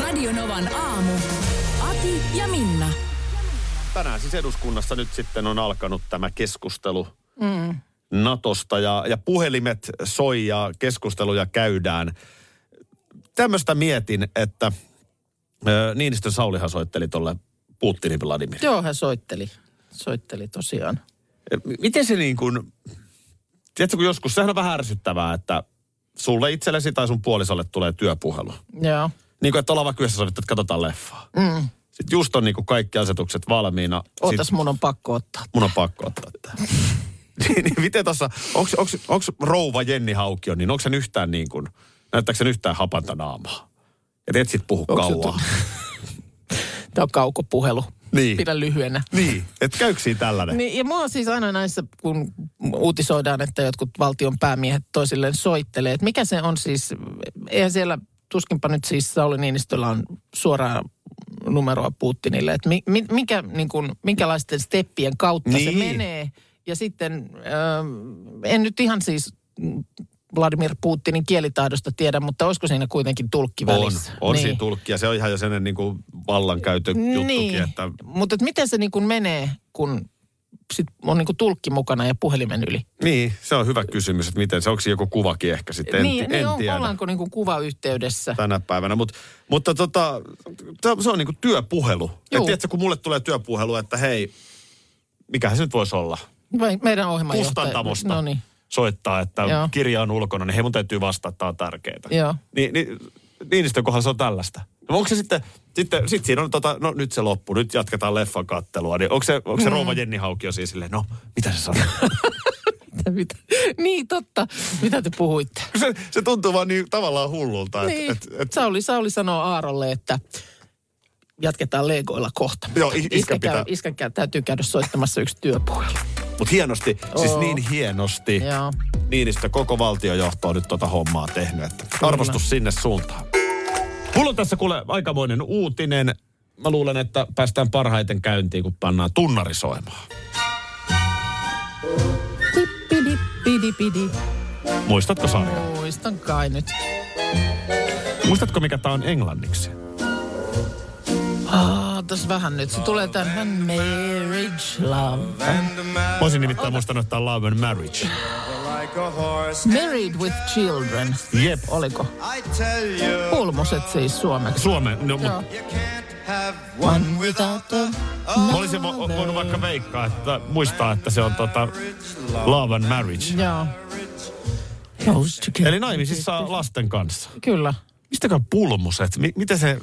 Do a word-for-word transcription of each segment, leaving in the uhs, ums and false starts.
Radio Novan aamu. Aki ja Minna. Tänään siis eduskunnassa nyt sitten on alkanut tämä keskustelu mm. Natosta ja, ja puhelimet soi ja keskusteluja käydään. Tämmöistä mietin, että ö, Niinistön Saulihan soitteli tuolle Putinin Vladimir. Joo, hän soitteli. Soitteli tosiaan. Miten se niin kuin, tiedätkö kun joskus, sehän on vähän ärsyttävää, että sulle itsellesi tai sun puolisolle tulee työpuhelu. Joo. Niin kuin, että ollaan vaikka yhdessä sovittu, että katsotaan leffaa. Mm. Sitten just on niin kuin kaikki asetukset valmiina. Ootas, sit... mun on pakko ottaa. Mun on pakko ottaa tämä. Niin, miten tuossa, onko rouva Jenni Haukio, niin onko sen yhtään niin kuin, näyttääkö sen yhtään hapanta naamaa? Että et sit puhu kauaa. Tämä on kaukopuhelu. Niin. Pidä lyhyenä. Niin, että käykö siinä tällainen? Niin, ja mua on siis aina näissä, kun uutisoidaan, että jotkut valtion päämiehet toisilleen soittelee. Että mikä se on siis, eihän siellä... Tuskinpa nyt siis Sauli Niinistöllä on suoraa numeroa Putinille, että mi, mikä, niin kuin, minkälaisten steppien kautta niin. se menee. Ja sitten, äh, en nyt ihan siis Vladimir Putinin kielitaidosta tiedä, mutta olisiko siinä kuitenkin tulkki välissä? On, on niin. siinä tulkki ja se on ihan jo sellainen niin kuin vallankäytön niin. juttukin. Että... Mutta et miten se niin kuin menee, kun... Sitten on niinku tulkki mukana ja puhelimen yli. Niin, se on hyvä kysymys, että miten se, onko joku kuvakin ehkä sitten, en, niin, en, niin en on, tiedä. Niin, ollaanko niinku kuvayhteydessä. Tänä päivänä, Mut, mutta tota, se on niinku työpuhelu. Ja tiedätkö, kun mulle tulee työpuhelu, että hei, mikähän se nyt voisi olla? Meidän ohjelmajohtaja. Kustantamosta no niin. soittaa, että Joo. kirja on ulkona, niin hei, mun täytyy vastata, että tämä on tärkeää. Joo. Ni, niin, Niinistön kohdalla se on tällaista. No onko se sitten, sitten sit siinä on tota, no nyt se loppu, nyt jatketaan leffan kattelua. Niin onko se, onko se mm. rouva Jenni Haukio siis silleen, no mitä se sanoo? mitä, mitä? Niin totta, mitä te puhuitte? Se, se tuntuu vaan niin tavallaan hullulta. Niin, et, et, et... Sauli, Sauli sanoo Aarolle, että jatketaan legoilla kohta. Joo, iskä, iskä, pitää... käy, iskä käy, täytyy käydä soittamassa yksi työpuhelu. Mutta hienosti, Oo. siis niin hienosti, Joo. Niinistö koko valtiojohto on nyt tota hommaa tehnyt. Että arvostus Kyllä. sinne suuntaan. Mulla on tässä kuule aikamoinen uutinen. Mä luulen, että päästään parhaiten käyntiin, kun pannaan tunnari soimaan. Muistatko sarja? Muistan kai nyt. Muistatko, mikä tää on englanniksi? Ah, tässä vähän nyt. Se tulee tämän marriage love. Mä olisin nimittäin muistanut, että tää on love and marriage. Married with Children. Jep. Oliko? Pulmuset siis suomeksi. Suomeen, no mutta... Mä olisin vo- voinut vaikka veikkaa, että muistaa, että se on tota Love and Marriage. Joo. Eli naimisissa lasten kanssa. Kyllä. Mistäkään pulmuset? M- mitä se...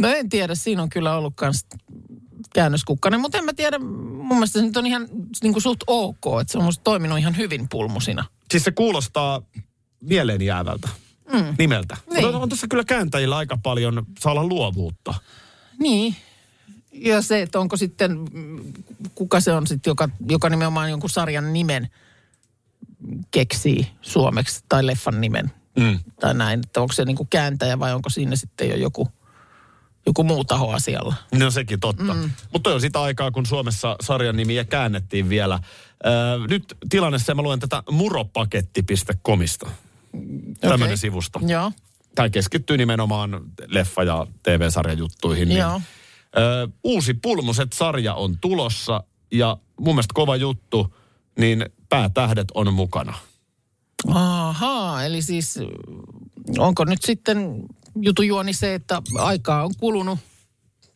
No en tiedä, siinä on kyllä ollut kans käännöskukkainen, mutta en mä tiedä, mun mielestä se nyt on ihan niin kuin suht ok, että se on musta toiminut ihan hyvin pulmusina. Siis se kuulostaa mieleen jäävältä mm. nimeltä. Niin. On, on tässä kyllä kääntäjillä aika paljon, saa olla luovuutta. Niin, ja se, että onko sitten, kuka se on sitten, joka, joka nimenomaan jonkun sarjan nimen keksii suomeksi tai leffan nimen mm. tai näin, että onko se niin kuin kääntäjä vai onko siinä sitten jo joku... Joku muu taho asialla. No sekin totta. Mm. Mutta on sitä aikaa, kun Suomessa sarjan nimiä käännettiin vielä. Öö, nyt tilannessa, ja mä luen tätä muropaketti piste comista. Okay. Tämmöinen sivusto. Joo. Tämä keskittyy nimenomaan leffa- ja tee vee-sarjan juttuihin. Niin. Öö, uusi Pulmuset-sarja on tulossa, ja mun mielestä kova juttu, niin päätähdet on mukana. Ahaa, eli siis onko nyt sitten... Jutujuoni se, että aikaa on kulunut.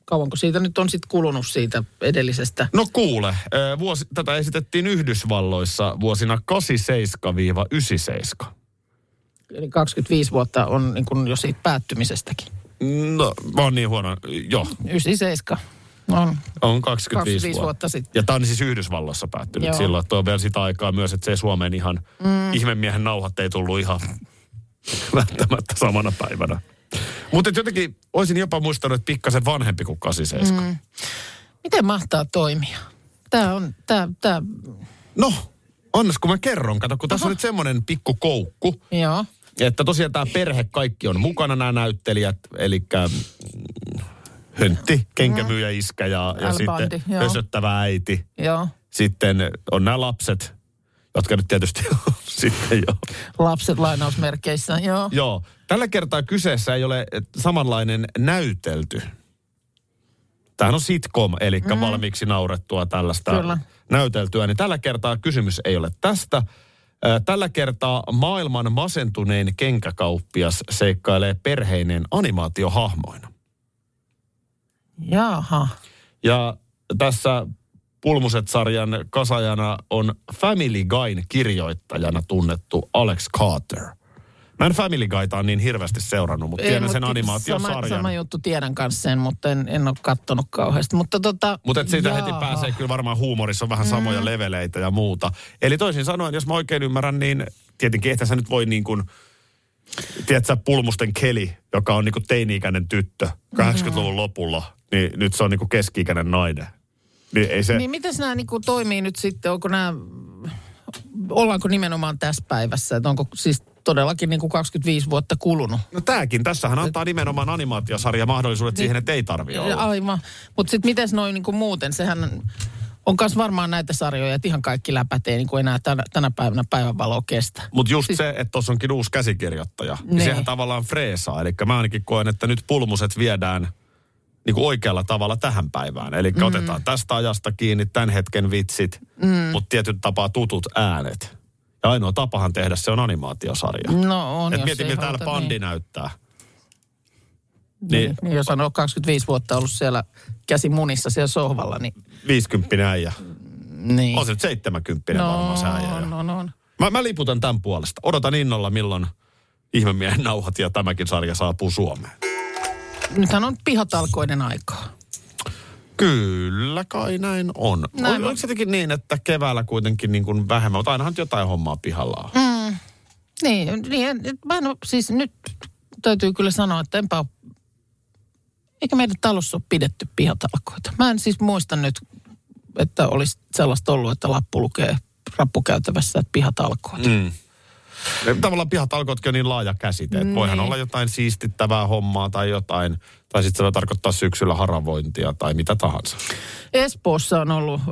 Kauanko siitä nyt on sitten kulunut siitä edellisestä? No kuule, vuosi, tätä esitettiin Yhdysvalloissa vuosina kahdeksankymmentäseitsemän yhdeksänkymmentäseitsemän. Eli kaksikymmentäviisi vuotta on niin kuin jo siitä päättymisestäkin. No, mä oon niin huono, joo. yhdeksänkymmentäseitsemän on. On kaksikymmentäviisi, kaksikymmentäviisi vuotta. vuotta sitten. Ja tää on siis Yhdysvalloissa päättynyt joo. silloin. Tuo on vielä sitä aikaa myös, että se Suomeen ihan mm. ihmemiehen nauhat ei tullut ihan välttämättä samana päivänä. Mutta jotenkin olisin jopa muistanut, että pikkasen vanhempi kuin kahdeksankymmentäseitsemän. Mm. Miten mahtaa toimia? Tää on, tää, tää... No, onnes kun mä kerron. Kato, kun Aha. tässä on nyt semmoinen pikku koukku. Joo. Että tosiaan tämä perhe, kaikki on mukana nämä näyttelijät, eli höntti, kenkämyyjä iskä ja, ja sitten joo. hösöttävä äiti. Joo. Sitten on nämä lapset, jotka nyt tietysti on sitten jo. Lapset lainausmerkeissä, joo. Joo. Tällä kertaa kyseessä ei ole samanlainen näytelty. Tämähän on sitcom, eli mm. valmiiksi naurettua tällaista Kyllä. näyteltyä. Niin tällä kertaa kysymys ei ole tästä. Tällä kertaa maailman masentunein kenkäkauppias seikkailee perheineen animaatiohahmoina. Jaha. Ja tässä Pulmuset-sarjan kasajana on Family Guyn kirjoittajana tunnettu Alex Carter. Mä en Family Guyta on niin hirveästi seurannut, mutta tiedän Ei, sen animaatiosarjan. Sama, sama juttu, tiedän kanssa sen, mutta en, en ole kattonut kauheasti. Mutta tota, Mut siitä jaa. heti pääsee kyllä varmaan huumorissa on vähän samoja mm. leveleitä ja muuta. Eli toisin sanoen, jos mä oikein ymmärrän, niin tietenkin ehkä sä nyt voi niin kuin, tiedätkö Pulmusten Keli, joka on niin kuin teini-ikäinen tyttö kahdeksankymmentäluvun lopulla, niin nyt se on niin kuin keski-ikäinen nainen. Niin, ei se... niin miten nämä niin kuin toimii nyt sitten? Onko nämä, ollaanko nimenomaan tässä päivässä? Että onko siis todellakin niin kuin kaksikymmentäviisi vuotta kulunut? No tämäkin. Tässähän antaa nimenomaan animaatiosarja mahdollisuudet niin, siihen, että ei tarvitse olla. Aivan. Mutta sitten miten noin niin kuin muuten? Sehän on myös varmaan näitä sarjoja, että ihan kaikki läpät ei niin kuin enää tänä, tänä päivänä päivänvaloa kestä. Mutta just siis... se, että tuossa onkin uusi käsikirjoittaja. Niin sehän tavallaan freesaa. Eli mä ainakin koen, että nyt Pulmuset viedään... niin kuin oikealla tavalla tähän päivään. Eli mm. otetaan tästä ajasta kiinni tämän hetken vitsit, mm. mutta tietyn tapaa tutut äänet. Ja ainoa tapahan tehdä se on animaatiosarja. No on, et jos mieti, miltä täällä Bandi niin. näyttää. Niin, niin, jos on ollut kaksikymmentäviisi vuotta ollut siellä käsi munissa siellä sohvalla, niin... viisikymppinen äijä. Niin. On se nyt seitsemänkymppinen no, varmaan se äijä. No, no, no. Mä, mä liputan tämän puolesta. Odotan innolla, milloin ihmemiehen nauhat ja tämäkin sarja saapuu Suomeen. Nythän on pihatalkoiden aikaa. Kyllä kai näin on. Näin on. Oliko se jotenkin niin, että keväällä kuitenkin niin kuin vähemmän, mutta ainahan jotain hommaa pihalla on. Mm. Niin, niin, mä en ole, siis nyt täytyy kyllä sanoa, että enpä ole, eikä meidän talossa ole pidetty pihatalkoita. Mä en siis muista nyt, että olisi sellaista ollut, että lappu lukee rappukäytävässä, että pihatalkoita. Mm. Tavallaan pihatalkootkin on niin laaja käsite, että voihan olla jotain siistittävää hommaa tai jotain, tai sitten se voi tarkoittaa syksyllä haravointia tai mitä tahansa. Espoossa on ollut äh,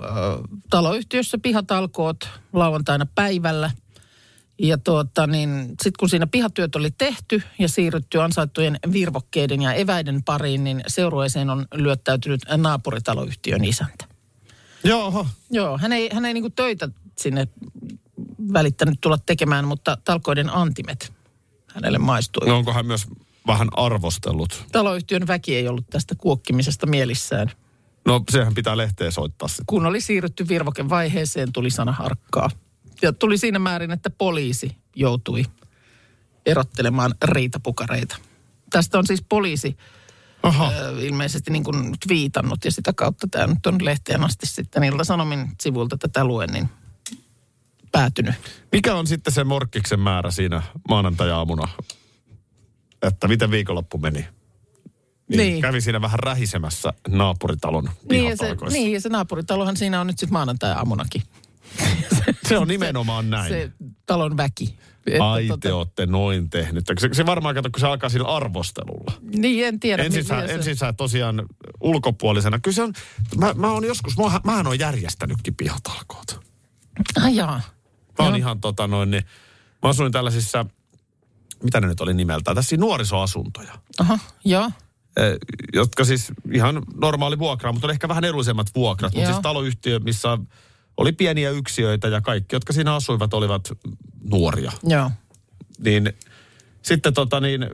taloyhtiössä pihatalkoot lauantaina päivällä, ja tuota niin, sitten kun siinä pihatyöt oli tehty ja siirrytty ansaittujen virvokkeiden ja eväiden pariin, niin seurueeseen on lyöttäytynyt naapuritaloyhtiön isäntä. Joo. Joo, hän ei, hän ei niinku töitä sinne... välittänyt tulla tekemään, mutta talkoiden antimet hänelle maistui. No onko hän myös vähän arvostellut? Taloyhtiön väki ei ollut tästä kuokkimisesta mielissään. No sehän pitää lehteen soittaa sitten. Kun oli siirrytty virvoken vaiheeseen, tuli sana harkkaa. Ja tuli siinä määrin, että poliisi joutui erottelemaan riitapukareita. Tästä on siis poliisi Aha. ilmeisesti niin kuin nyt viitannut, ja sitä kautta tämä nyt on lehteen asti sitten Ilta-Sanomin sivuilta tätä luen, niin päätynyt. Mikä on sitten se morkkiksen määrä siinä maanantai-aamuna? Että miten viikonloppu meni? Niin, niin. Kävi siinä vähän rähisemässä naapuritalon pihatalkoissa. Niin, ja se naapuritalohan siinä on nyt sitten maanantai-aamunakin. se, se on nimenomaan se, näin. Se talon väki. Ai te tota... ootte noin tehnyt. Se, se varmaan kato, kun se alkaa sillä arvostelulla. Niin, en tiedä. Ensin sä, ensin sä tosiaan ulkopuolisena. Kyllä se on, mä, mä oon joskus, mä, mähän oon järjestänytkin pihatalkoot. Ai jaa. Mä oon ihan tota noin, niin mä asuin tällaisissa, mitä ne nyt oli nimeltään, tässä nuorisoasuntoja. Aha, joo. Eh, jotka siis ihan normaali vuokra, mutta oli ehkä vähän edullisemmat vuokrat. Mutta siis taloyhtiö, missä oli pieniä yksiöitä ja kaikki, jotka siinä asuivat, olivat nuoria. Joo. Niin sitten tota niin,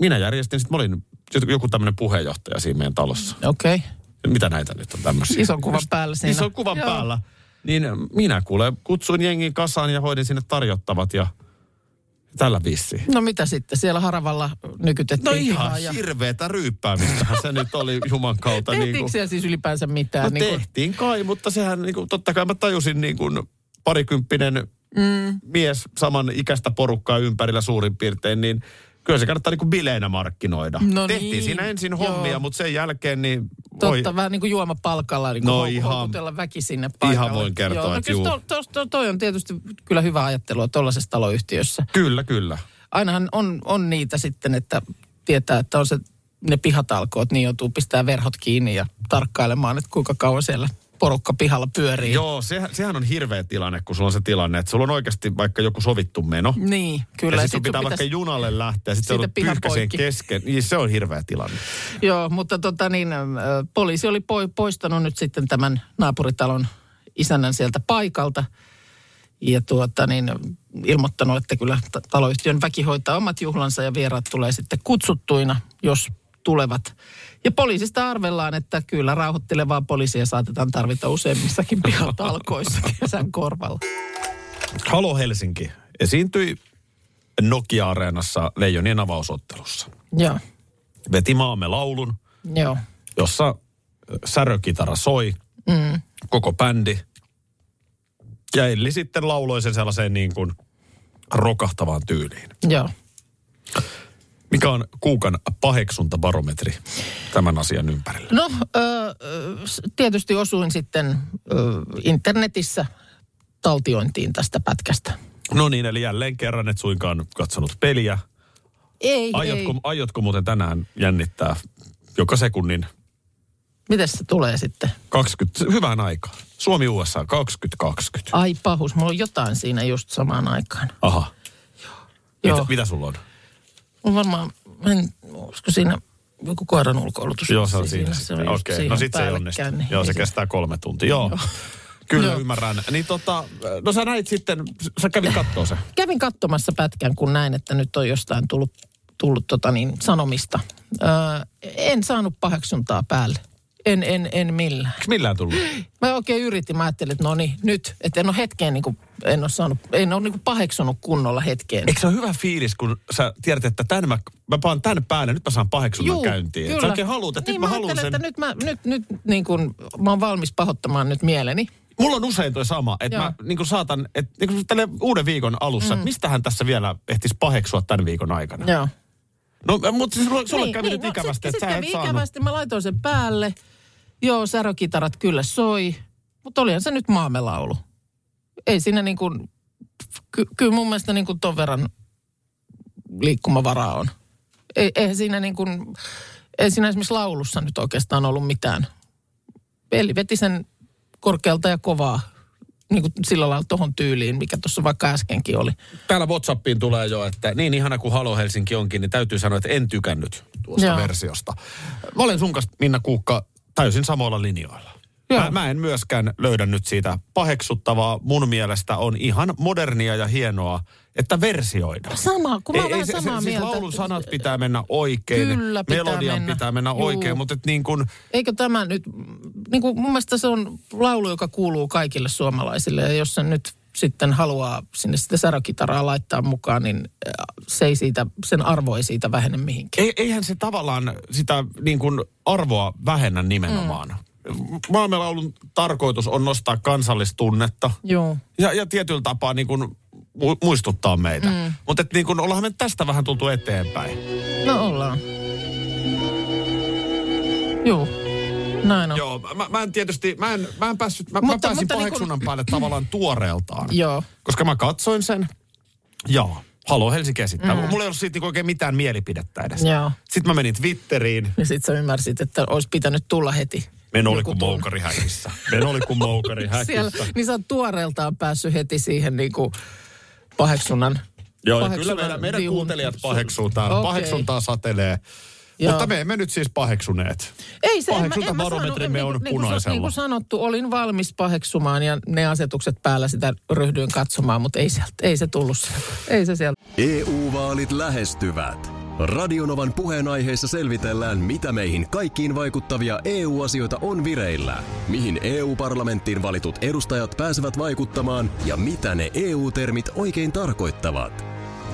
minä järjestin, sitten mä olin joku tämmöinen puheenjohtaja siinä meidän talossa. Okei. Okay. Mitä näitä nyt on tämmöisiä? Ison kuvan päällä siinä. Ison kuvan joo. päällä. Niin minä kuule, kutsuin jengin kasaan ja hoidin sinne tarjottavat ja tällä vissiin. No mitä sitten? Siellä haravalla nykytettiin. No ihan ja... hirveetä ryyppäämistähän se nyt oli juman kautta. Tehtiinkö niin kuin... siellä siis ylipäänsä mitään? No niin kuin... tehtiin kai, mutta sehän niin kuin, totta kai mä tajusin niin kuin parikymppinen mm. mies saman ikäistä porukkaa ympärillä suurin piirtein, niin Kyllä se kannattaa niinku bileinä markkinoida. No tehtiin niin. Siinä ensin joo. hommia, mutta sen jälkeen niin... Totta, oi. Vähän niin kuin juomapalkalla, niin kuin no houku, houkutella väki sinne paikalle. Ihan voin kertoa, joo. No kyllä to, to, to, toi on tietysti kyllä hyvä ajattelua tuollaisessa taloyhtiössä. Kyllä, kyllä. Ainahan on, on niitä sitten, että tietää, että on se, ne pihatalkoot, niin joutuu pistämään verhot kiinni ja tarkkailemaan, että kuinka kauan siellä... porukka pihalla pyörii. Joo, sehän, sehän on hirveä tilanne, kun sulla on se tilanne, että sulla on oikeasti vaikka joku sovittu meno. Niin, kyllä. Ja sitten sit pitää pitäis... vaikka junalle lähteä, sitten joudut pyyhkäiseen kesken. Niin, se on hirveä tilanne. Joo, mutta tota niin, poliisi oli poistanut nyt sitten tämän naapuritalon isännän sieltä paikalta. Ja tuota niin, ilmoittanut, että kyllä taloyhtiön väki hoitaa omat juhlansa ja vieraat tulee sitten kutsuttuina, jos... tulevat. Ja poliisista arvellaan, että kyllä rauhoittelevaa poliisia saatetaan tarvita useimmissakin pihatalkoissa kesän korvalla. Haloo Helsinki esiintyi Nokia-areenassa Leijonien avausottelussa. Joo. Veti maamme laulun, joo. Jossa särökitara soi, mm. koko bändi. Ja Elli sitten lauloi sen sellaiseen niin kuin rokahtavaan tyyliin. Joo. Mikä on kuukan paheksuntabarometri tämän asian ympärillä? No, tietysti osuin sitten internetissä taltiointiin tästä pätkästä. No niin, eli jälleen kerran et suinkaan katsonut peliä. Ei, aiotko, ei. Aiotko muuten tänään jännittää joka sekunnin? Mites se tulee sitten? kaksikymmentä, hyvään aikaan. Suomi-U S A kaksikymmentä kaksikymmentä. Ai pahus, mulla on jotain siinä just samaan aikaan. Aha. Mitä, mitä sulla on? On varmaan, en, olisiko siinä joku koiran ulkoilutus? Joo, se on siinä. siinä. siinä. Okei, okay. No sit se ei onnistu. Niin joo, se niin kestää kolme tuntia. Joo, joo. Kyllä joo. Ymmärrän. Niin tota, no sä näit sitten, sä kävin kattoon se. Kävin katsomassa pätkän, kun näin, että nyt on jostain tullut, tullut tota niin, sanomista. Öö, en saanut paheksuntaa päälle. En, en, en millään. Eikö millään tullut? Mä oikein yritin, mä ajattelin, että no niin, nyt. Että en ole hetkeen niin kuin, en ole saanut, en ole niin kuin paheksunut kunnolla hetkeen. Eikö se ole hyvä fiilis, kun sä tiedät, että tämän mä, mä paan tämän päälle, nyt mä saan paheksunnan käyntiin. Juu, kyllä. Sä oikein haluut, että niin, nyt mä, mä haluun sen. Että nyt mä, nyt, nyt niin kuin, mä oon valmis pahoittamaan nyt mieleni. Mulla on usein toi sama, että joo. Mä niin kuin saatan, että niin kuin tälle uuden viikon alussa, mm. että mistähän tässä vielä ehtisi paheksua tämän viikon aikana. Joo. No, mutta siis sulle niin, kävi niin, nyt no, ikävästi, että sä et saanut. Ikävästi, mä laitoin sen päälle. Joo, särökitarat kyllä soi, mutta olihan se nyt maamme laulu. Ei siinä niin kuin, ky- kyllä mun mielestä niin kuin ton verran liikkumavaraa on. Ei, eihän siinä niin kuin, ei siinä esimerkiksi laulussa nyt oikeastaan ollut mitään. Eli veti sen korkealta ja kovaa, niin kuin sillä lailla tohon tyyliin, mikä tuossa vaikka äskenkin oli. Täällä WhatsAppiin tulee jo, että niin ihana kuin Haloo Helsinki onkin, niin täytyy sanoa, että en tykännyt tuosta joo. versiosta. Mä olen sun kanssa, Minna Kuukka, täysin samoilla linjoilla. Mä, mä en myöskään löydä nyt siitä paheksuttavaa. Mun mielestä on ihan modernia ja hienoa, että versioidaan. Sama, kun mä olen vähän samaa se, mieltä. Siis laulun sanat pitää mennä oikein, kyllä pitää melodian mennä. pitää mennä juu. oikein, mutta et niin kuin... Eikö tämä nyt, niin kuin mun mielestä se on laulu, joka kuuluu kaikille suomalaisille. Ja jos sen nyt sitten haluaa sinne sitä särökitaraa laittaa mukaan, niin se ei siitä, sen arvo ei siitä vähene mihinkään. Eihän se tavallaan sitä niin kuin arvoa vähennä nimenomaan. Mm. Maailmanlaulun tarkoitus on nostaa kansallistunnetta joo. Ja, ja tietyllä tapaa niin kuin muistuttaa meitä. Mm. Mutta niin kuin ollaan me tästä vähän tultu eteenpäin. No ollaan. Joo, näin on. Joo, mä, mä en tietysti, mä en, mä en päässyt, mä, mutta, mä pääsin paheksunnan niin kun... päälle tavallaan tuoreeltaan. Joo. Koska mä katsoin sen, joo. Haloo Helsinki esittää. Mm. Mulla ei ollut siitä niinku oikein mitään mielipidettä edes. Joo. Sitten mä menin Twitteriin. Ja sit sä ymmärsit, että olisi pitänyt tulla heti. Men oli kuin moukari häkissä. Men oli kuin moukari häkissä. Siellä, niin sä oot tuoreeltaan päässyt heti siihen niinku paheksunnan. Joo, paheksunan kyllä meidän, meidän kuuntelijat paheksuu täällä. Okay. Paheksuntaa satelee. Joo. Mutta me emme nyt siis paheksuneet. Ei se, paheksuntabarometrimme on niinku, punaisella. Niin kuin sanottu, olin valmis paheksumaan ja ne asetukset päällä sitä ryhdyin katsomaan, mutta ei, sieltä, ei se tullut sieltä. Ei se sieltä. E U-vaalit lähestyvät. Radio Novan puheenaiheessa selvitellään, mitä meihin kaikkiin vaikuttavia E U-asioita on vireillä. Mihin E U-parlamenttiin valitut edustajat pääsevät vaikuttamaan ja mitä ne E U-termit oikein tarkoittavat.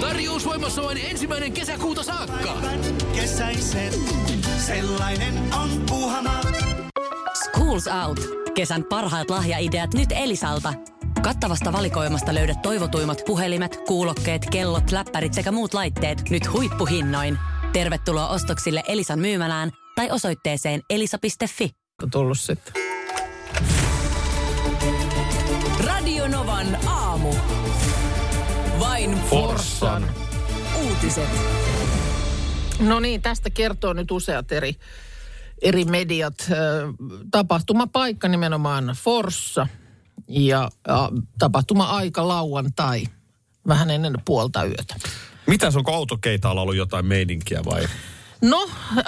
Tarjous voimassa vain ensimmäinen kesäkuuta saakka. Kesäiset, sellainen on Puuhamaa. Schools Out. Kesän parhaat lahjaideat nyt Elisalta. Kattavasta valikoimasta löydät toivotuimmat puhelimet, kuulokkeet, kellot, läppärit sekä muut laitteet nyt huippuhinnoin. Tervetuloa ostoksille Elisan myymälään tai osoitteeseen elisa piste fi. Tullut sitten. Radio Novan aamu. Vain Forssan uutiset. No niin, tästä kertoo nyt useat eri, eri mediat. Tapahtumapaikka nimenomaan Forssa. Ja tapahtuma-aika lauantai, vähän ennen puolta yötä. Mitäs, onko autokeitaalla ollut jotain meininkiä vai? No, äh,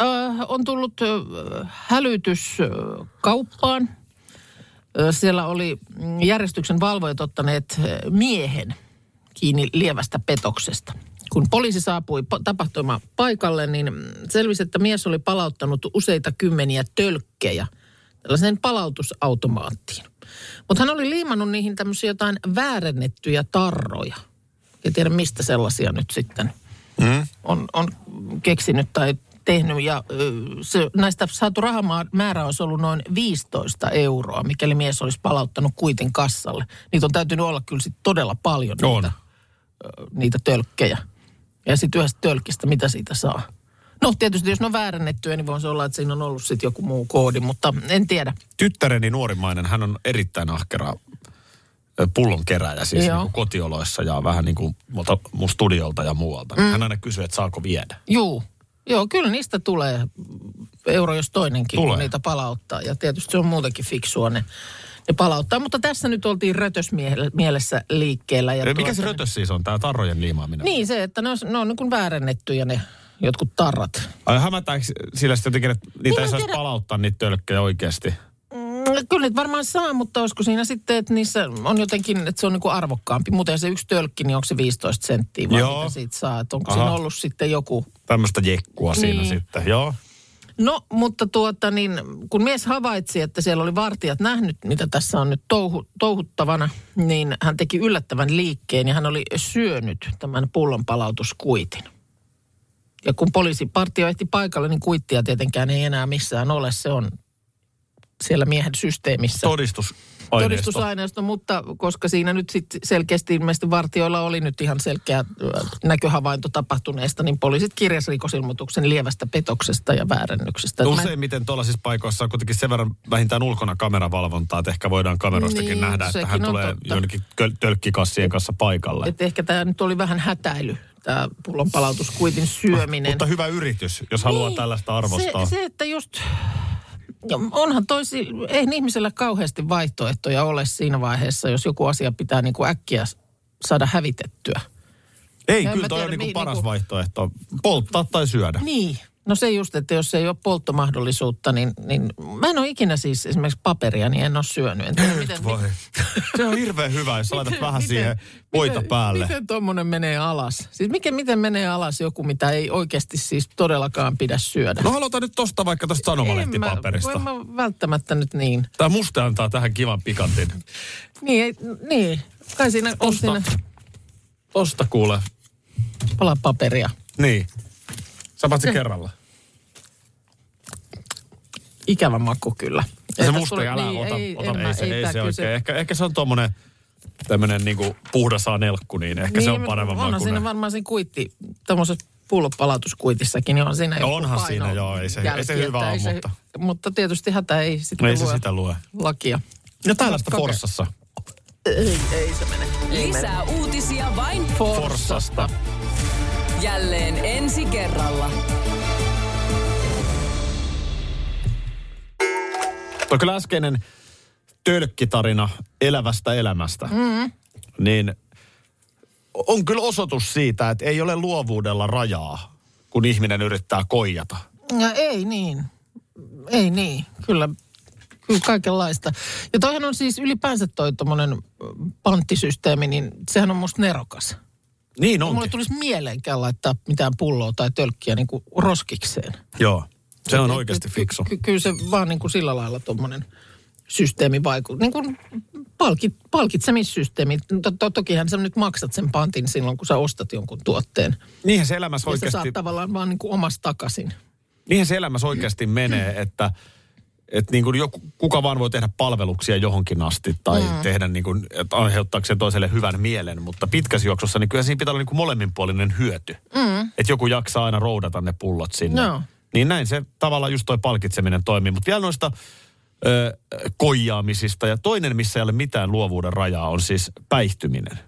on tullut äh, hälytys äh, kauppaan. Äh, siellä oli järjestyksen valvojat ottaneet äh, miehen kiinni lievästä petoksesta. Kun poliisi saapui po- tapahtuma paikalle, niin selvisi, että mies oli palauttanut useita kymmeniä tölkkejä tällaiseen palautusautomaattiin. Mutta hän oli liimannut niihin tämmöisiä jotain väärennettyjä tarroja. En tiedä, mistä sellaisia nyt sitten mm. on, on keksinyt tai tehnyt. Ja se, näistä saatu rahamäärä olisi ollut noin viisitoista euroa, mikäli mies olisi palauttanut kuitin kassalle. Niitä on täytynyt olla kyllä sit todella paljon, niitä, niitä tölkkejä. Ja sitten yhdessä tölkistä, mitä siitä saa? No tietysti, jos ne on väärennettyä, niin voi se olla, että siinä on ollut sitten joku muu koodi, mutta en tiedä. Tyttäreni nuorimmainen, hän on erittäin ahkera pullonkerääjä siis niin kotioloissa ja vähän niin kuin mun studiolta ja muualta. Mm. Hän aina kysyy, että saako viedä. Juu, joo, kyllä niistä tulee euro jos toinenkin, tulee, kun niitä palauttaa. Ja tietysti se on muutenkin fiksua ne, ne palauttaa, mutta tässä nyt oltiin rötösmielessä liikkeellä. Ja no, mikä se rötös siis on, tämä tarrojen liimaaminen? Niin se, että ne on, ne on niin kuin väärennettyjä ne jotkut tarrat. Ai hämätääkö sillä sitten jotenkin, että niitä niin ei saisi palauttaa niitä tölkkejä oikeasti? Mm, kyllä niitä varmaan saa, mutta olisiko siinä sitten, että niissä on jotenkin, että se on niin kuin arvokkaampi. Muuten se yksi tölkki, niin onko se viisitoista senttiä vai joo, mitä siitä saa? Että onko aha, siinä ollut sitten joku tämmöistä jekkua niin siinä sitten, joo. No, mutta tuota niin, kun mies havaitsi, että siellä oli vartijat nähnyt, mitä tässä on nyt touhu, touhuttavana, niin hän teki yllättävän liikkeen ja hän oli syönyt tämän pullonpalautuskuitin. Ja kun poliisipartio ehti paikalle, niin kuittia tietenkään ei enää missään ole. Se on siellä miehen systeemissä. Todistusaineisto. Todistusaineisto, mutta koska siinä nyt sitten selkeästi ilmeisesti vartijoilla oli nyt ihan selkeä näköhavainto tapahtuneesta, niin poliisit kirjasi rikosilmoituksen lievästä petoksesta ja väärennyksestä. Useimmiten mä... tuollaisissa paikoissa on kuitenkin sen verran vähintään ulkona kameravalvontaa, että ehkä voidaan kameroistakin niin nähdä, että hän tulee jonnekin tölkkikassien kanssa paikalle. Et ehkä tämä nyt oli vähän hätäily, tämä pullonpalautuskuitin syöminen. Mutta hyvä yritys, jos haluaa niin tällaista arvostaa. Se, se että just... Ja onhan toisi, ei ihmisellä kauheasti vaihtoehtoja ole siinä vaiheessa, jos joku asia pitää niin kuin äkkiä saada hävitettyä. Ei, en kyllä toi tiedä, on niin kuin paras niin kuin... vaihtoehto, polttaa tai syödä. Niin, no se just, että jos ei ole polttomahdollisuutta, niin, niin mä en ole ikinä siis esimerkiksi paperia, niin en ole syönyt. En tiedä, miten, voi. Se on hirveän hyvä, jos laitat vähän miten, siihen voita päälle. Miten tuommoinen menee alas? Siis miten, miten menee alas joku, mitä ei oikeasti siis todellakaan pidä syödä? No halutaan nyt tosta vaikka tosta sanomalehtipaperista. En mä, mä välttämättä nyt niin. Tämä musta antaa tähän kivan pikantin. Niin, ei, niin. Kai siinä on siinä. Tosta kuule. Pala paperia. Niin. Sä patsi kerralla. Ikävä maku kyllä. Se musta ei älä ota, ei, ota ei, ei se, ei se oikein. Ehkä, ehkä se on tuommoinen tämmöinen niinku puhdasaa nelkku, niin ehkä niin, se on paremman makuinen. Onhan siinä varmaan se kuitti, tuommoisessa pullopalautuskuitissakin, niin on siinä joku paino. Onhan siinä, joo, ei se, ei se hyvä ole, mutta... Mutta tietysti hätä ei sitten ei lue, se sitä lue lakia. Ja tällaista Kake. Forssassa. Ei, ei se mene. Ei Lisää mene. uutisia vain Forssasta. Jälleen ensi kerralla. Tuo kyllä äskeinen tölkkitarina elävästä elämästä, mm. niin on kyllä osoitus siitä, että ei ole luovuudella rajaa, kun ihminen yrittää koijata. Ja ei niin, ei niin, kyllä, kyllä kaikenlaista. Ja toihan on siis ylipäänsä toi tommonen panttisysteemi, niin sehän on musta nerokas. Niin onkin. Mulle tulisi mieleenkään laittaa mitään pulloa tai tölkkiä niin kuin roskikseen. Joo, se on oikeasti fiksu. Kyllä ky- ky- ky- se vaan niin kuin sillä lailla tuommoinen systeemi vaikuttaa. Niin kuin Palkit, palkitsemissysteemi. To, tokihan sä nyt maksat sen pantin silloin, kun sä ostat jonkun tuotteen. Niinhän se elämässä oikeasti... Ja sä saat tavallaan vaan niin kuin omasta takaisin. Niinhän se elämässä oikeasti menee, että... Että niin kuin joku, kuka vaan voi tehdä palveluksia johonkin asti tai mm. tehdä niin kuin, että aiheuttaako sen toiselle hyvän mielen. Mutta pitkässä juoksussa, niin kyllä siinä pitää olla niin kuin molemminpuolinen hyöty. Mm. Että joku jaksaa aina roudata ne pullot sinne. No. Niin näin se tavallaan just toi palkitseminen toimii. Mutta vielä noista ö, koijaamisista ja toinen, missä ei ole mitään luovuuden rajaa, on siis päihtyminen.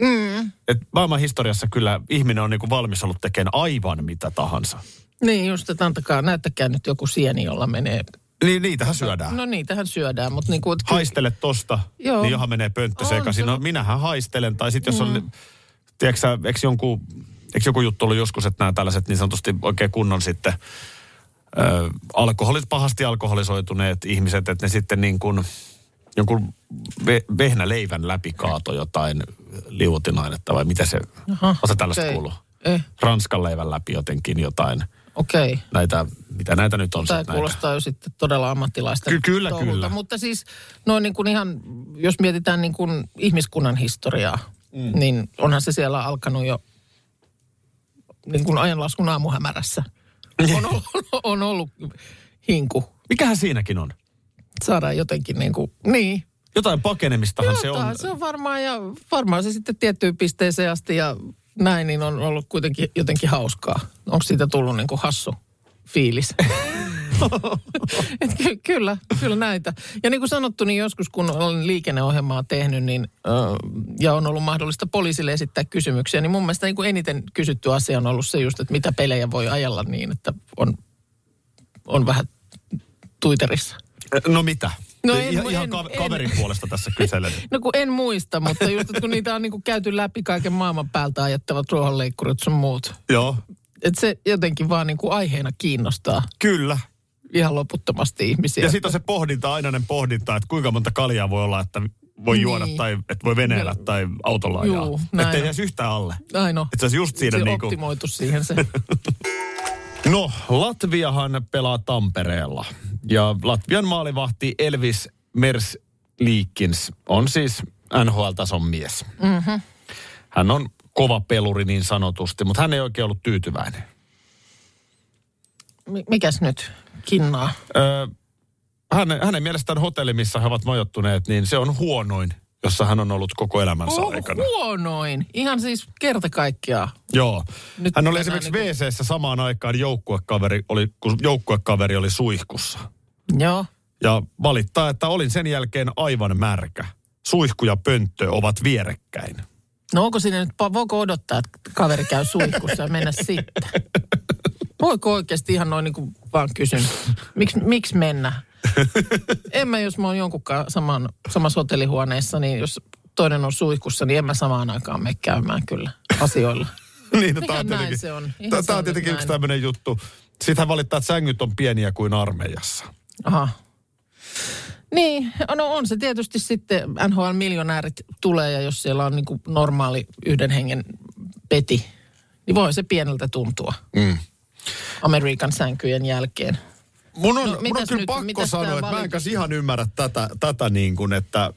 Mm. Että maailman historiassa kyllä ihminen on niin kuin valmis ollut tekemään aivan mitä tahansa. Niin just, että antakaa, näyttäkää nyt joku sieni, jolla menee... Niin, niitähän syödään. No, no niitähän syödään, mutta niin kuin... Haistele tosta, joo, niin johon menee pönttö sekaisin. No minähän haistelen, tai sitten jos on, mm. tiedätkö sä, eikö jonkun, eikö joku juttu ollut joskus, että nämä tällaiset niin sanotusti oikein kunnon sitten äh, alkoholit, pahasti alkoholisoituneet ihmiset, että ne sitten niin kuin jonkun ve, vehnäleivän läpikaato jotain liuotinainetta, vai mitä se, osa tällaista okay. kuuluu? Eh. Ranskan leivän läpi jotenkin jotain. Okei. Näitä, mitä näitä nyt on? Tämä kuulostaa näitä jo sitten todella ammattilaista. Ky- kyllä, touhuta. Kyllä. Mutta siis, no niin kuin ihan, jos mietitään niin kuin ihmiskunnan historiaa, mm. niin onhan se siellä alkanut jo niin kuin ajanlaskun aamuhämärässä. On, on, on ollut hinku. Mikähän siinäkin on? Saadaan jotenkin niin kuin, niin. Jotain pakenemistahan Jotain, se on. Jotain, se on varmaan ja varmaan se sitten tiettyyn pisteeseen asti ja... Näin, niin on ollut kuitenkin jotenkin hauskaa. Onko siitä tullut niin kuin hassu fiilis? ky- kyllä, kyllä näitä. Ja niin kuin sanottu, niin joskus kun olen liikenneohjelmaa tehnyt, niin, ja on ollut mahdollista poliisille esittää kysymyksiä, niin mun mielestä niin kuin eniten kysytty asia on ollut se just, että mitä pelejä voi ajella niin, että on, on vähän Twitterissä. No mitä? No en, ihan ihan en, kaverin en. puolesta tässä kyselen. No kun en muista, mutta just kun niitä on niinku käyty läpi kaiken maailman päältä ajattavat ruohonleikkurit sun muut. Joo. Että se jotenkin vaan niinku aiheena kiinnostaa. Kyllä. Ihan loputtomasti ihmisiä. Ja sitten on se pohdinta, ainainen pohdinta, että kuinka monta kaljaa voi olla, että voi niin. juoda tai että voi veneellä ja, tai autolla ajaa. Juu, näin. Että ei jäisi yhtään alle. Näin on. Että se olisi just siinä niinku. Se on optimoitu siihen se. No, Latviahan pelaa Tampereella. Ja Latvian maalivahti Elvis Merzļicins on siis N H L-tason mies. Mm-hmm. Hän on kova peluri niin sanotusti, mutta hän ei oikein ollut tyytyväinen. Mikäs nyt kinnaa? Öö, hänen, hänen mielestään hotelli, missä he ovat majoittuneet, niin se on huonoin, jossa hän on ollut koko elämänsä oh, aikana. Huonoin. Ihan siis kerta kaikkiaan. Joo. Nyt hän oli esimerkiksi niin... WC:ssä samaan aikaan joukkuekaveri oli, kun joukkuekaveri oli suihkussa. Joo. Ja valittaa, että olin sen jälkeen aivan märkä. Suihku ja pönttö ovat vierekkäin. No onko siinä nyt, voiko odottaa, että kaveri käy suihkussa ja mennä sitten? Voiko oikeasti ihan noin niin kuin vaan kysyn, miksi miks mennä? En mä, jos mä oon jonkunkaan saman, samassa hotellihuoneessa, niin jos toinen on suihkussa, niin en mä samaan aikaan mene käymään kyllä asioilla. Niin, no, tää on tietenkin, se on. Tää, tää on tietenkin yksi tämmönen juttu. Sitten hän valittaa, että sängyt on pieniä kuin armeijassa. Aha. Niin, no on se tietysti sitten, N H L-miljonäärit tulee ja jos siellä on niin kuin normaali yhden hengen peti, niin voi se pieneltä tuntua. Mm. Amerikan sänkyjen jälkeen. Mun on, no, mun on kyllä nyt, pakko sanoa, että mä en kanssa ihan ymmärrä tätä, tätä niin kuin, että,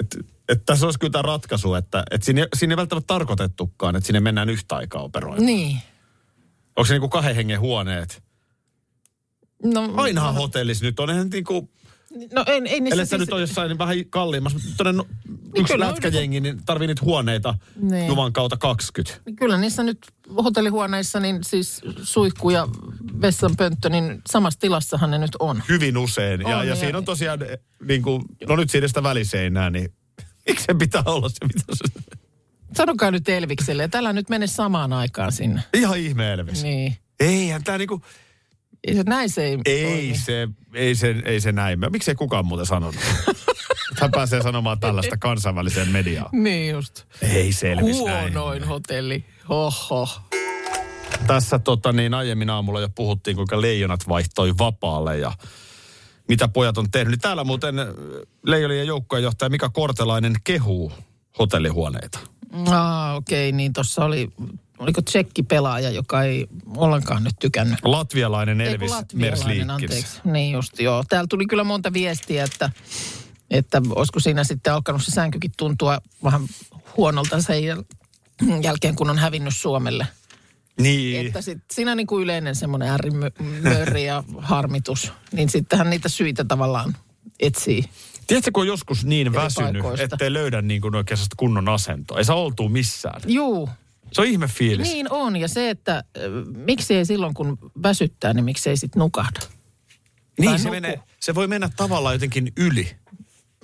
että, että tässä olisi kyllä tämä ratkaisu, että, että siinä, siinä ei välttämättä tarkoitettukaan, että sinne mennään yhtä aikaa operoimaan. Niin. Onko se niin kuin kahden hengen huoneet? No, ainahan no, hotellissa nyt on, eihän niin kuin... No en, ei niissä... Eli siis... nyt on jossain niin vähän kalliimmassa, mutta no, yksi lätkäjengi, niin tarvii niitä huoneita niin. Juman kautta kaksikymmentä. Kyllä niissä nyt hotellihuoneissa, niin siis suihku ja vessanpönttö, niin samassa tilassahan ne nyt on. Hyvin usein. On, ja, ja, ja siinä on tosiaan, niin kuin, no nyt siinä sitä väliseinää, niin miksi se pitää olla se, mitä se... Sanokaa nyt Elvikselle, ja tällä nyt mene samaan aikaan sinne. Ihan ihme Elvis. Niin. Eihän tää niinku... Näin se ei... Ei se, ei se, ei se näin. Miksei kukaan muuten sanonut? Hän pääsee sanomaan tällaista kansainväliseen mediaan. Niin just. Ei selvis näin. Huonoin hotelli. Hoho. Tässä tota niin aiemmin aamulla jo puhuttiin, kuinka leijonat vaihtoi vapaalle ja mitä pojat on tehnyt. Täällä muuten leijonien joukkueenjohtaja Mika Kortelainen kehuu hotellihuoneita. Ah, okei, okay, niin tossa oli... Oliko tsekkipelaaja, joka ei ollenkaan nyt tykännyt? Latvialainen Elvis Merzļicins. Niin just, joo. Täällä tuli kyllä monta viestiä, että, Että olisiko siinä sitten alkanut se sänkykin tuntua vähän huonolta sen jälkeen, kun on hävinnyt Suomelle. Niin. Että sit, siinä on niin kuin yleinen semmoinen äärimööri ja harmitus. Niin sittenhän niitä syitä tavallaan etsii. Tiedätkö, kun on joskus niin eri väsynyt, paikoista. Ettei löydä niin kuin oikein kunnon asentoa. Ei saa oltua missään. Juu. Se on ihme fiilis. Niin on. Ja se, että äh, miksi ei silloin, kun väsyttää, niin miksi ei sitten nukahda. Niin, se, menee, se voi mennä tavallaan jotenkin yli.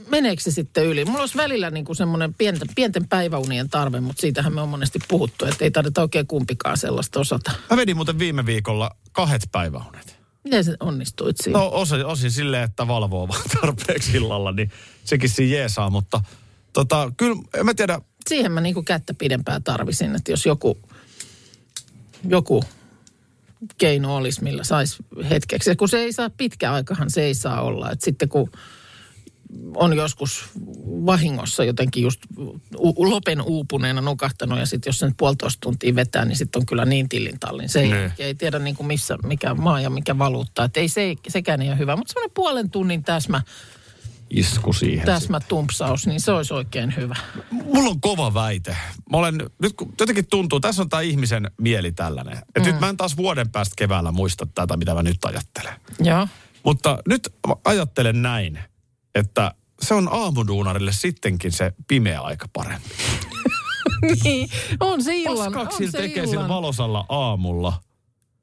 Meneekö se sitten yli? Mulla olisi välillä niin kuin semmoinen pienten, pienten päiväunien tarve, mutta siitähän me on monesti puhuttu, että ei tarvita oikein kumpikaan sellaista osata. Mä vedin muuten viime viikolla kahdet päiväunet. Miten se onnistuit siinä? No osin, osin silleen, että valvoo vaan tarpeeksi illalla, niin sekin siinä jeesaa, mutta tota, kyllä en mä tiedä. Siihen mä niin kuin kättä pidempään tarvisin, että jos joku, joku keino olisi, millä saisi hetkeksi. Ja kun se ei saa, pitkä aikahan se ei saa olla, että sitten kun on joskus vahingossa jotenkin just u- lopen uupuneena nukahtanut ja sitten jos sen puolitoista tuntia vetää, niin sitten on kyllä niin tillintallin. Se ei, ei tiedä niin kuin missä, mikä maa ja mikä valuuttaa. Että ei se, sekään ei ole hyvä, mutta semmoinen puolen tunnin täsmä isku siihen. Täsmä tumpsaus, niin se olisi oikein hyvä. Mulla on kova väite. Mä olen, nyt kun jotenkin tuntuu, tässä on tää ihmisen mieli tällainen. Että mm. nyt mä en taas vuoden päästä keväällä muista tätä, mitä mä nyt ajattelen. Joo. Mutta nyt ajattelen näin. Että se on aamuduunarille sittenkin se pimeä aika parempi. Niin, on se illan. Paskaksi sillä tekee sillä valosalla aamulla.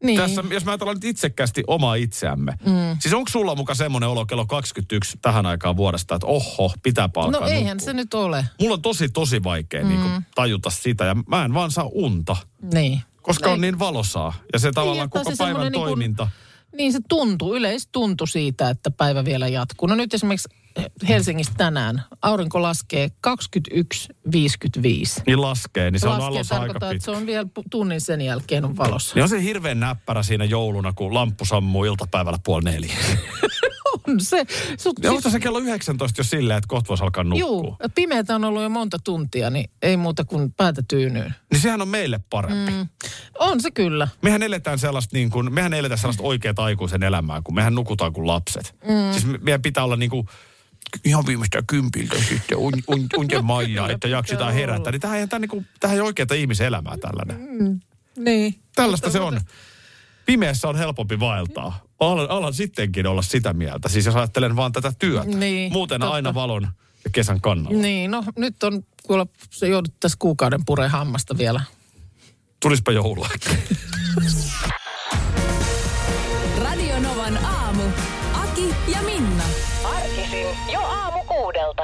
Niin. Tässä, jos mä ajatellaan nyt itsekkäästi omaa itseämme. Mm. Siis onko sulla muka semmoinen olo kello kaksikymmentäyksi tähän aikaan vuodesta, että oho, pitää alkaa No eihän nukkua. Se nyt ole. Mulla on tosi, tosi vaikea mm. niin kun tajuta sitä ja mä en vaan saa unta. Niin. Koska Ei. on niin valosaa ja se tavallaan koko se päivän toiminta. Niin kun... Niin se tuntuu, yleistuntu siitä, että päivä vielä jatkuu. No nyt esimerkiksi Helsingissä tänään aurinko laskee kaksikymmentäyksi pilkku viisikymmentäviisi. Niin laskee, niin se laskee, on valossa aika pitkä. Että se on vielä tunnin sen jälkeen on valossa. Niin on se hirveän näppärä siinä jouluna, kun lamppu sammuu iltapäivällä puoli neljä. On se. Sut, ja onko se kello yhdeksäntoista jo silleen, että kohta voisi alkaa nukkua? Juu, pimeätä on ollut jo monta tuntia, niin ei muuta kuin päätä tyynyyn. Niin sehän on meille parempi. Mm, on se kyllä. Mehän eletään sellaista, niin kuin, mehän eletään sellaista oikeat aikuisen elämää, kun mehän nukutaan kuin lapset. Mm. Siis me, meidän pitää olla niin kuin ihan viimeistään kympiltä sitten un, un, unten maijaa, että jaksitaan herättää. Niin tämähän, tämähän, niin tämähän ei ole oikeata ihmiselämää tällainen. Mm, niin. Tällaista se on. Pimeässä on helpompi vaeltaa. Alan, alan sittenkin olla sitä mieltä. Siis jos ajattelen vaan tätä työtä. Niin, muuten totta. Aina valon ja kesän kannalla. Niin, no nyt on, kuule, se joudut tässä kuukauden pureen hammasta vielä. Tulispa joulua. Radio Novan aamu. Aki ja Minna. Arkisin jo aamu kuudelta.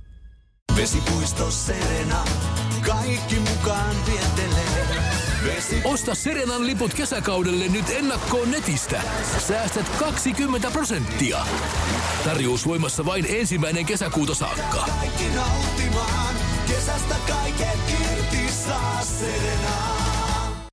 Vesipuisto Serena. Kaikki mukaan vientelee. Vesi... Osta Serenan liput kesäkaudelle nyt ennakkoon netistä. Säästät kaksikymmentä prosenttia. Tarjous voimassa vain ensimmäinen kesäkuuta saakka. Kaikki nauttimaan. Kesästä kaiken irti saa Serenaa.